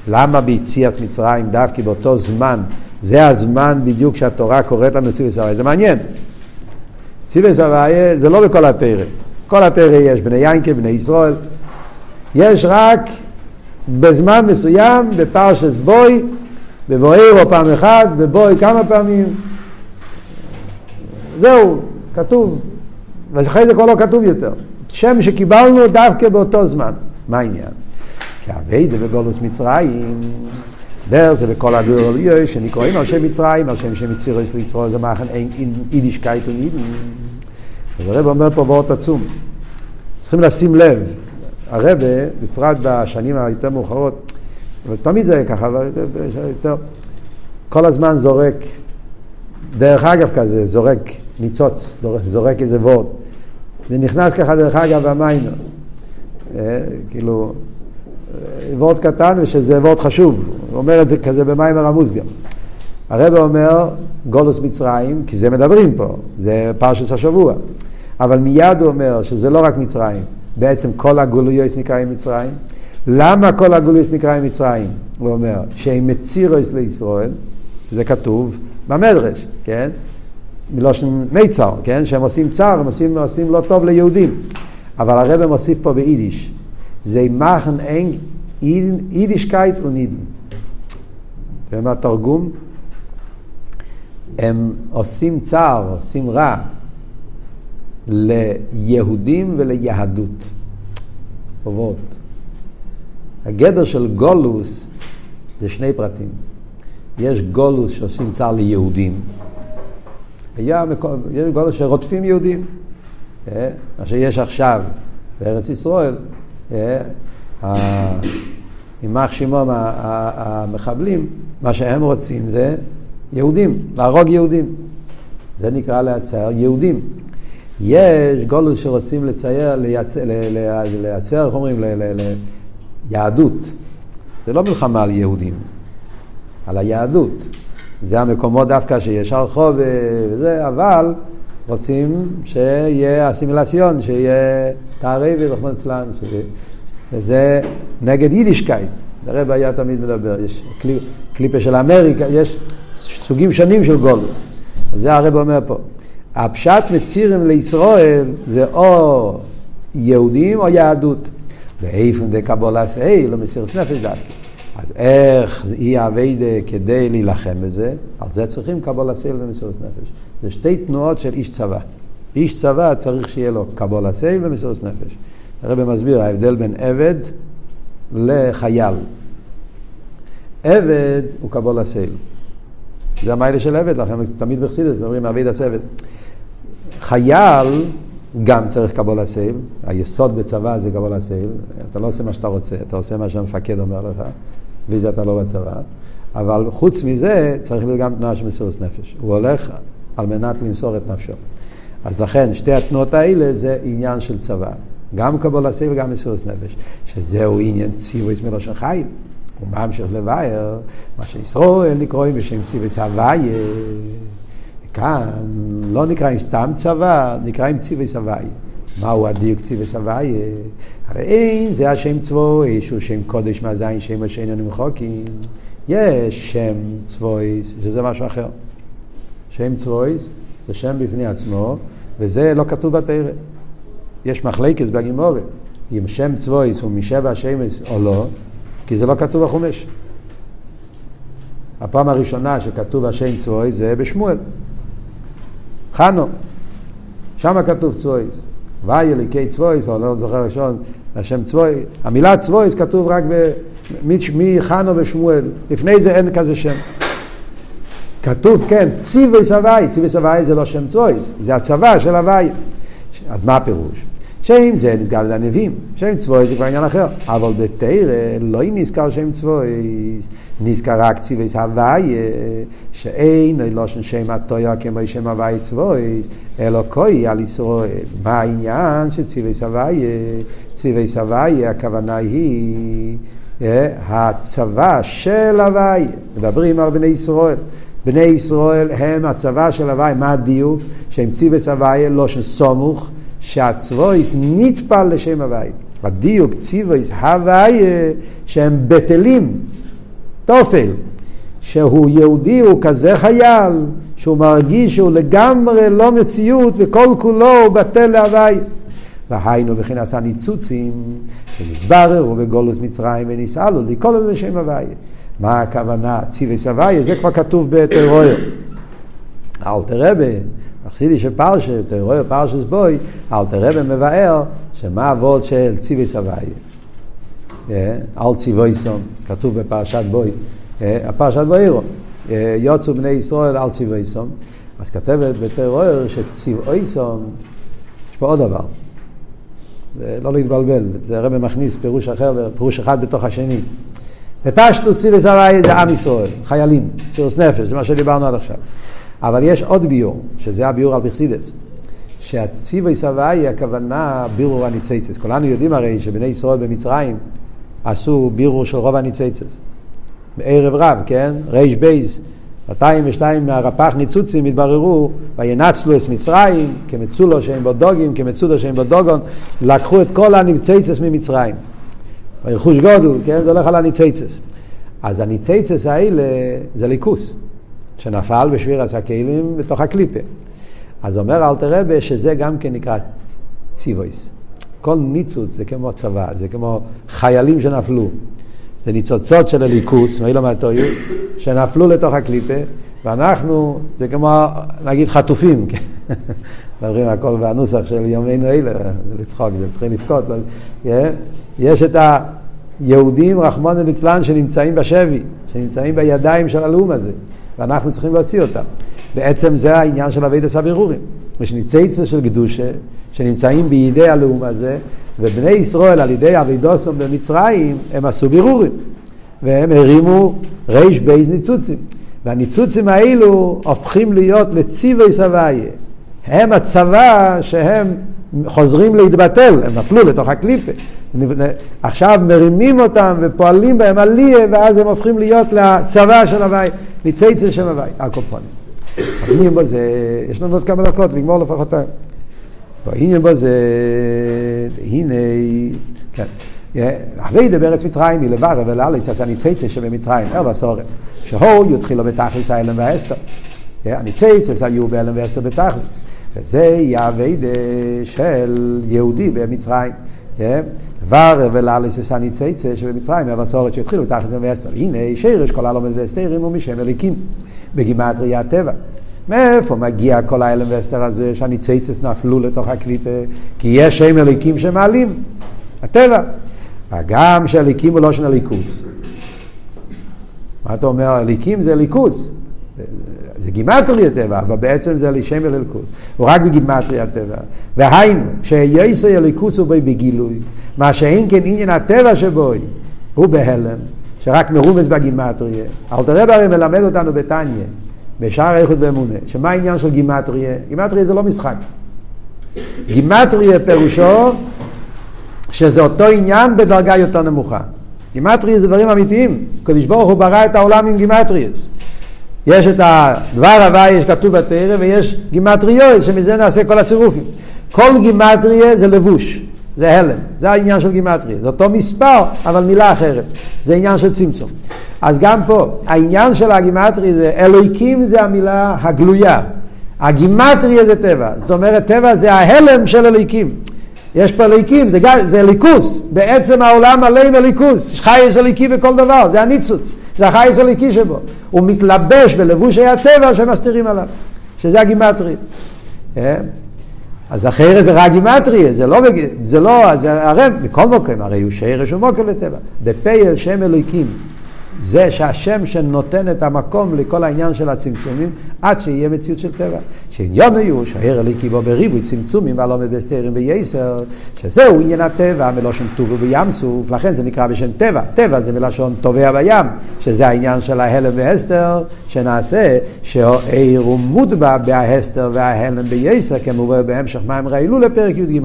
למה ביציאת מצרים דווקא באותו זמן? זה הזמן בדיוק שהתורה קוראת לנו ציווי סבי. זה מעניין. ציווי סבי זה לא בכל התייר. כל התייר יש בני ינקה, בני ישראל. יש רק בזמן מסוים בפרשת בוי, בבואי או פעם אחת, בבוי כמה פעמים. זהו, כתוב, ואחרי זה כבר לא כתוב יותר. שם שקיבלנו דווקא באותו זמן. מה העניין? כי הוי' בגולוס מצרים, דר זה בכל הגלויות, שנקראים על שם מצרים, על שם שמצירס לישראל, זה מאחן יידיש קייט ויידן. אז הרב אומר פה באות עצום. צריכים לשים לב, הרב, בפרט בשנים היותר מאוחרות, אבל תמיד זה ככה, כל הזמן זורק, דרך אגב כזה, זורק ניצוץ, זורק איזה וורט. זה נכנס ככה דרך אגב המיינר. כאילו, וורט קטן ושזה וורט חשוב. הוא אומר את זה כזה במיימר עמוס גם. הרב אומר, גולוס מצרים, כי זה מדברים פה, זה פרשת השבוע. אבל מיד הוא אומר שזה לא רק מצרים, בעצם כל הגולויוס נקראים מצרים. למה כל הגולויוס נקראים מצרים? הוא אומר, שהם מצירוס לישראל, שזה כתוב במדרש, כן? מלושן מיצר, כן? שהם עושים צער, הם עושים, עושים לא טוב ליהודים. אבל הרב מוסיף פה ביידיש, זה מחן אנג יידישקייט ונידן. ומה התרגום? הם עושים צער, עושים רע, ליהודים וליהדות. חובות. הגדר של גולוס זה שני פרטים. יש גולוס שעושים צער ליהודים. היה מקום, יש גולוס שרודפים יהודים. מה שיש עכשיו בארץ ישראל, יימח שמם המחבלים, מה שהם רוצים זה יהודים, להרוג יהודים. זה נקרא לייצר יהודים. יש גולוס שרוצים לצייר, לייצר, איך אומרים, ליהדות. זה לא מלחמה על יהודים, על היהדות. זה המקומות דווקא שיש הרחוב וזה, אבל רוצים שיהיה אסימילציון, שיהיה תערי ולחמד פלן, וזה נגד יידישקייט. הרב היה תמיד מדבר, יש קליפה של אמריקה, יש סוגים שונים של גולוס. זה הרב אומר פה. הפשט מצירים לישראל זה או יהודים או יהדות. ואיפן דקבולס אי, לא מסירת נפש דווקא. אז איך היא הוי' כדי להילחם בזה? על זה צריכים קבלת עול ומסירת נפש. זה שתי תנועות של איש צבא. איש צבא צריך שיהיה לו קבלת עול ומסירת נפש. הרב מסביר, ההבדל בין עבד לחייל. עבד הוא קבלת עול. זה המיילה של עבד, לכן תמיד בחסידות, מדברים עבד עבד. חייל גם צריך קבלת עול. היסוד בצבא זה קבלת עול. אתה לא עושה מה שאתה רוצה, אתה עושה מה שהמפקד אומר לך, וזה אתה לא בצבא. אבל חוץ מזה צריך להיות גם תנועה של מסירות נפש. הוא הולך על מנת למסור את נפשו. אז לכן שתי התנועות האלה זה עניין של צבא. גם קבלת עול, גם מסירות נפש. שזהו עניין ציווי מלא של חיל. הוא ממשיך לבאר, מה שישראל נקראים בשם ציווס הוי'. כאן לא נקראים סתם צבא, נקראים ציווס הוי'. מהו הדיוק ציווס הוי'? הרי אין, זה השם צבוי, שהוא שם קודש מהזין, שם השני נמחוקים. יש שם צבויס, שזה משהו אחר. שם צבויס זה שם בפני עצמו, וזה לא כתוב בתורה. יש מחלוקת בגמרא, אם שם צבויס הוא משבע השמש או לא, כי זה לא כתוב בחומש. הפעם הראשונה שכתוב השם צבוי זה בשמואל. חנו. שם כתוב צבוי. ואי אליקי צבוי, או לא זוכר ראשון, השם צבוי. המילה צבוי כתוב רק מחנו ושמואל. לפני זה אין כזה שם. כתוב, כן, ציווי סבי. ציווי סבי זה לא שם צבוי. זה הצבא של הווי. אז מה הפירוש? שם זה נסגר לנביאים, שם צבוי זה כבר עניין אחר, אבל בתורה לא נזכר שם צבוי, נזכר רק ציווס הווי, שאין לא שם התורה כמו שם הווי צבוי, אלוקוי על ישראל. מה העניין שציווס הווי? ציווס הווי הכוונה היא הצבא של הווי, מדברים על בני ישראל. בני ישראל הם הצבא של הווי, מה הדיוק? שהם ציווס הווי לא שם סומוך, שהצבויס נתפל לשם הווי. הדיוק ציוויס הווי שהם בטלים, תופל, שהוא יהודי, הוא כזה חייל, שהוא מרגיש שהוא לגמרי לא מציאות וכל כולו הוא בטל להווי. והיינו בכנס הניצוצים, שנסבררו בגולוס מצרים וניסעלו, לכל זה לשם הווי. מה הכוונה? ציוויס הווי, זה כבר כתוב בתורה. אל תרבה, החסידי של פרשת, תראה פרשת בוי, אל תרבה מבאר, שמה עבוד של ציווס הווי. אל ציווי סום, כתוב בפרשת בוי, הפרשת בוי אירו, יוצאו בני ישראל אל ציווי סום. אז כתבת בתראה שציווי סום, יש פה עוד דבר, לא להתבלבל, זה הרבה מכניס פירוש אחר, פירוש אחד בתוך השני. בפשטות ציווס הווי זה עם ישראל, חיילים, צירוס נפש, זה מה שדיברנו עד עכשיו. אבל יש עוד ביור, שזה הביור על בחסידות, שהציווס הווי היא הכוונה בירור הניצוצים. כולנו יודעים הרי שבני ישראל במצרים עשו בירור של רוב הניצוצים. בערב רב, כן? רייש בייס, מאתיים ושתיים מהרפ"ח ניצוצים התבררו, וינצלו את מצרים, כמצולו שהם בדוגים, כמצודו שהם בדוגון, לקחו את כל הניצייצס ממצרים. ורכוש גודל, כן? זה הולך על הניצייצס. אז הניצייצס האלה זה ליקוס, שנפל בשביר הסקלים בתוך הקליפה. אז אומר אלתר רבי שזה גם כן נקרא ציוויס. כל ניצוץ זה כמו צבא, זה כמו חיילים שנפלו. זה ניצוצות של הליקוס, שנפלו לתוך הקליפה, ואנחנו, זה כמו, נגיד, חטופים. מדברים הכל בנוסח של יומנו אלה, זה לצחוק, זה צריכים לבכות. יש את היהודים, רחמנא ליצלן, שנמצאים בשבי, שנמצאים בידיים של הלאום הזה, ואנחנו צריכים להוציא אותם. בעצם זה העניין של הוידס הבירורים. יש ניצוצות של קדושה, שנמצאים בידי הלאום הזה, ובני ישראל על ידי אבידוסם במצרים הם עשו בירורים והם הרימו רייש בייז ניצוצים, והניצוצים האלו הופכים להיות לציווי סבאיה, הם הצבא שהם חוזרים להתבטל, הם נפלו לתוך הקליפה, עכשיו מרימים אותם ופועלים בהם עליה, ואז הם הופכים להיות לצבא של הוי', ניצוצים של הוי' הקופונים. עניין בזה, יש לנו עוד כמה דקות לגמור לפחות היום. והנה בזה, הנה, כן, הוי' בארץ מצרים מלבד ולעליס, אז הניצוצים שבמצרים, הרבה סורס, שהוא יתחילו בתכלס האלם והאסתר. הניצוצים היו באלם והאסתר בתכלס. וזה הוי' של יהודי במצרים. דבר ולעליס הניצוצים שבמצרים, הרבה סורס, שיתחילו בתכלס האלם והאסתר. הנה, שירש כל הלומד והסתרים ומשם אליקים, בגימטריה הטבע. מאיפה מגיע כל האלם והסתר הזה שהניצוצים נפלו לתוך הקליפה? כי יש שם אליקים שמעלים, הטבע. הגם שהליקים הוא לא של הליקוס. מה אתה אומר? הליקים זה ליקוס. זה, זה גימטרי הטבע, אבל בעצם זה שם הליקוס. הוא רק בגימטרי הטבע. והיינו, שיסי הליקוס הוא בגילוי. מה שאין כן עניין הטבע שבוי, הוא בהלם, שרק מרומז בגימטריה. אלתר רבי הרי מלמד אותנו בתניה, בשער איכות ואמונה, שמה העניין של גימטריה? גימטריה זה לא משחק. גימטריה פירושו, שזה אותו עניין בדרגה יותר נמוכה. גימטריה זה דברים אמיתיים. קדוש ברוך הוא ברא את העולם עם גימטריה. יש את הדבר הבא, יש כתוב בתורה, ויש גימטריות, שמזה נעשה כל הצירופים. כל גימטריה זה לבוש, זה הלם. זה העניין של גימטריה. זה אותו מספר, אבל מילה אחרת. זה עניין של צמצום. אז גם פה, העניין של הגימטריה זה, אלוהיקים זה המילה הגלויה. הגימטריה זה טבע. זאת אומרת, טבע זה ההלם של אלוהיקים. יש פה אליקים, זה, זה ליקוס. בעצם העולם עליהם הליקוס. חייס אליקי בכל דבר, זה הניצוץ. זה החייס אליקי שבו. הוא מתלבש בלבושי הטבע שמסתירים עליו. שזה הגימטרי. אז החיירס זה רק גימטרי, זה לא, זה לא, זה הרי, בכל מוקם, הרי הוא שיירש ומוקר לטבע. בפייל שם אליקים. זה שהשם שנותן את המקום לכל העניין של הצמצומים, עד שיהיה מציאות של טבע. שעניון היו, שהער אליקי בו בריבוי צמצומים, ועל עומד בסתירים בייסר, שזהו עניין הטבע, מלושן טובו בים סוף, לכן זה נקרא בשם טבע. טבע זה מלשון טובע בים, שזה העניין של ההלם והסתר, שנעשה שהער הוא מודבע בהסתר וההלם בייסר, כמובן בהמשך מה הם ראילו לפרק י' ג'.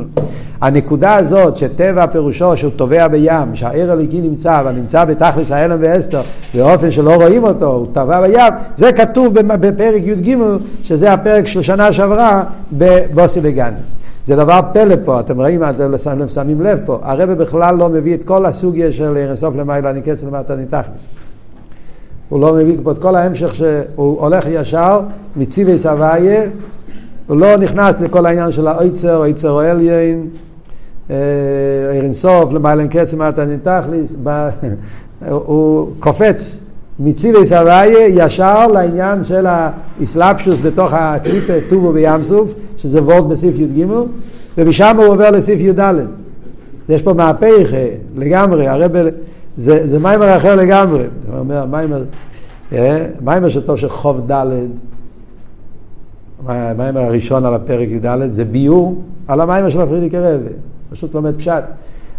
הנקודה הזאת שטבע פירושו שהוא טובע בים, שהער אליקי נמצא, אבל נמצא בתכלס ההלם והסתר, באופן שלא רואים אותו, הוא טבע בים. זה כתוב בפרק י' ג' שזה הפרק של שנה שעברה בבוסי לגני. זה דבר פלא פה, אתם רואים, אתם שמים לב פה, הרב בכלל לא מביא את כל הסוגיה של הרסוף למעלה ניקץ למטה נתכלס. הוא לא מביא פה את כל ההמשך שהוא הולך ישר מציווי סבאיה, הוא לא נכנס לכל העניין של האיצר, האיצר או אליין, הרסוף למעלה ניקץ למטה נתכלס, הוא קופץ מציבי סבאיה ישר לעניין של האסלאפשוס בתוך הקליפה טובו בים סוף, שזה וורט בסעיף י' ג', ומשם הוא עובר לסעיף י' ד'. יש פה מהפך לגמרי, הרב, זה, זה מיימר אחר לגמרי. אתה אומר, מיימר, מיימר שטוב שחוב ד', מיימר הראשון על הפרק י' ד', זה ביור על המיימר של הפרידיק הרבה, פשוט לומד פשט.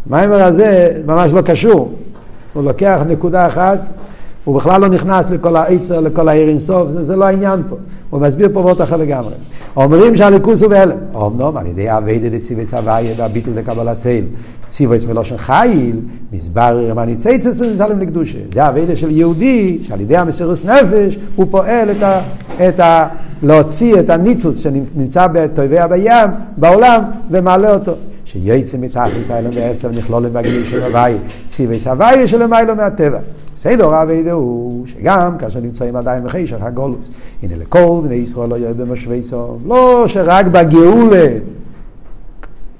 מיימר הזה ממש לא קשור. הוא לוקח נקודה אחת, הוא בכלל לא נכנס לכל העצר, לכל העיר אינסוף, זה, זה לא העניין פה. הוא מסביר פה באות אחר לגמרי. אומרים שהליכוס הוא בהלם. אומנום, על ידי הוי' דציבס הוי' והביטול דקבל הסייל. ציבס מלושן חייל, מסבר רמני צייצס ומסלם לקדושה. זה הוי' של יהודי, שעל ידי המסירות נפש, הוא פועל את ה... את ה להוציא את הניצוץ שנמצא בטויביה בים, בעולם, ומעלה אותו. שיצא מתחת אלינו ואסתר ונכלולם בגילוי של הוי' ציבס הוי' שלמיילו מהטבע. סדר הוי' הוא שגם כאשר נמצאים עדיין בחישך הגולוס. הנה לכל בני ישראל לא יהיה במשווה סוף. לא שרק בגאולה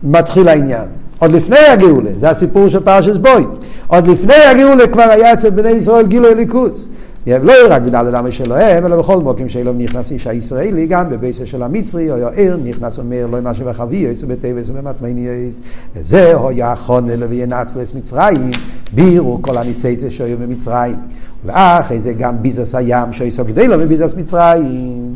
מתחיל העניין. עוד לפני הגאולה, זה הסיפור של פרשת בוי. עוד לפני הגאולה כבר היה אצל בני ישראל גילוי ליכוס. לא רק בגלל הדמי שלהם, אלא בכל מוקים שאלוהם נכנס איש הישראלי, גם בבייסה של המצרי, או יאיר, נכנס אומר, לא מה שבחבי, איסו בטבס וממטמני איס. וזהו יחון אלו וינצלס מצרים, בירו כל הניצייצה שהיו במצרים. ואחרי זה גם ביזס הים, שאיסו גדלו מביזס מצרים.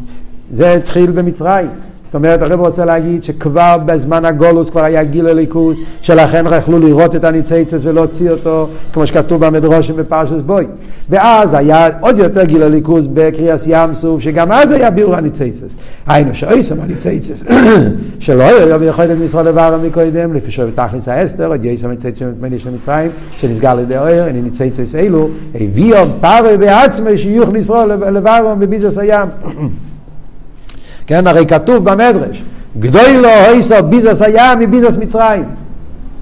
זה התחיל במצרים. זאת אומרת, הרב רוצה להגיד שכבר בזמן הגולוס כבר היה גיל הליכוס, שלכן יכלו לראות את הניצייצס ולהוציא אותו, כמו שכתוב במדרשים בפרשת בוי. ואז היה עוד יותר גיל הליכוס בקריאס ים סוף, שגם אז היה בירור הניצייצס. היינו שאיסם הניצייצס, שלא היה ביכולת משרד דבר המקודם, לפי שואב תכלס האסתר, עוד יאיסם הניצייצס שמתמני של מצרים, שנסגר לידי אוהר, הנה ניצייצס אלו, הביאו פרי בעצמי שיוך נשרו לברום בביזס הים. כן, הרי כתוב במדרש, גדוי לו היסו ביזס הים מביזס מצרים.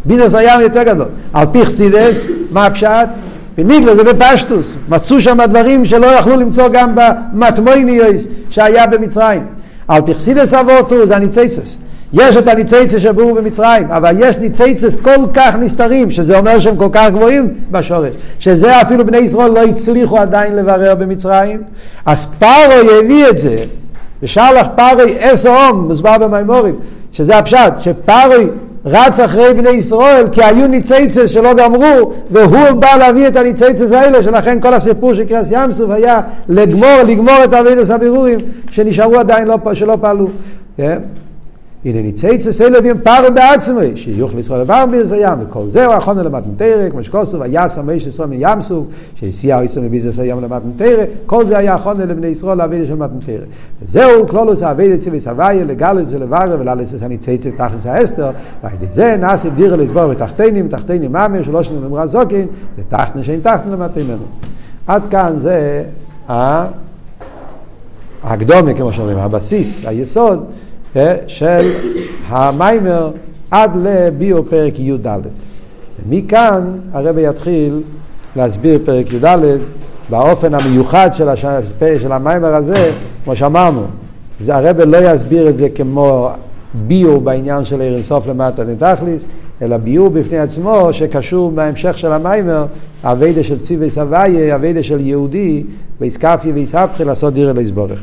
ביזס הים יותר גדול. על פי חסידס, מה הפשט? בניגלה זה בפשטוס. מצאו שם דברים שלא יכלו למצוא גם במטמויניוס שהיה במצרים. על פי חסידס אבותו זה הניצייצס. יש את הניצייצס שברו במצרים, אבל יש ניצייצס כל כך נסתרים, שזה אומר שהם כל כך גבוהים בשורש, שזה אפילו בני ישראל לא הצליחו עדיין לברר במצרים. אז פארו יביא את זה, ושלח פארי עשר אום, מוסבר במיימורים, שזה הפשט, שפארי רץ אחרי בני ישראל, כי היו ניצייצס שלא גמרו, והוא בא להביא את הניצייצס האלה, שלכן כל הסיפור של קריאס ים סוף היה לגמור, לגמור את הוידס הבירורים, שנשארו עדיין לא, שלא פעלו. Yeah. הנה ניצייצס האלה הביאים פארי בעצמי, שיוך לישראל עבר ביזס הים, וכל זהו, החונה למתנתרק, משקוסוב, היה סמי שסרו מים סוף, שהסיעה ישראל מביזס הים למתנתרק, כל זה היה החונה לבני ישראל להבידה של מתנתרק. וזהו, כלולוס העבידה ציבי סבייה, לגלס ולברה וללסס הניצייצס תחס האסתר, ועדי זה נעשה דיר לסבור בתחתנים, תחתנים מאמר, שלא שנו למרה זוקים, ותחתנו שאין תחתנו למתנתרק. עד כאן זה הקדומה, כמו שאומרים, הבסיס, היסוד של המיימר עד לביאור פרק י' ד'. מכאן הרבי יתחיל להסביר פרק י' ד' באופן המיוחד של, הש... של המיימר הזה, כמו שאמרנו. הרבי לא יסביר את זה כמו ביאור בעניין של אירנסוף למטה נתכליס, אלא ביאור בפני עצמו שקשור בהמשך של המיימר, הוידה של ציווי סבייה, הוידה של יהודי, ויסקפיה ויסבחי לעשות דיר אל יסבורך.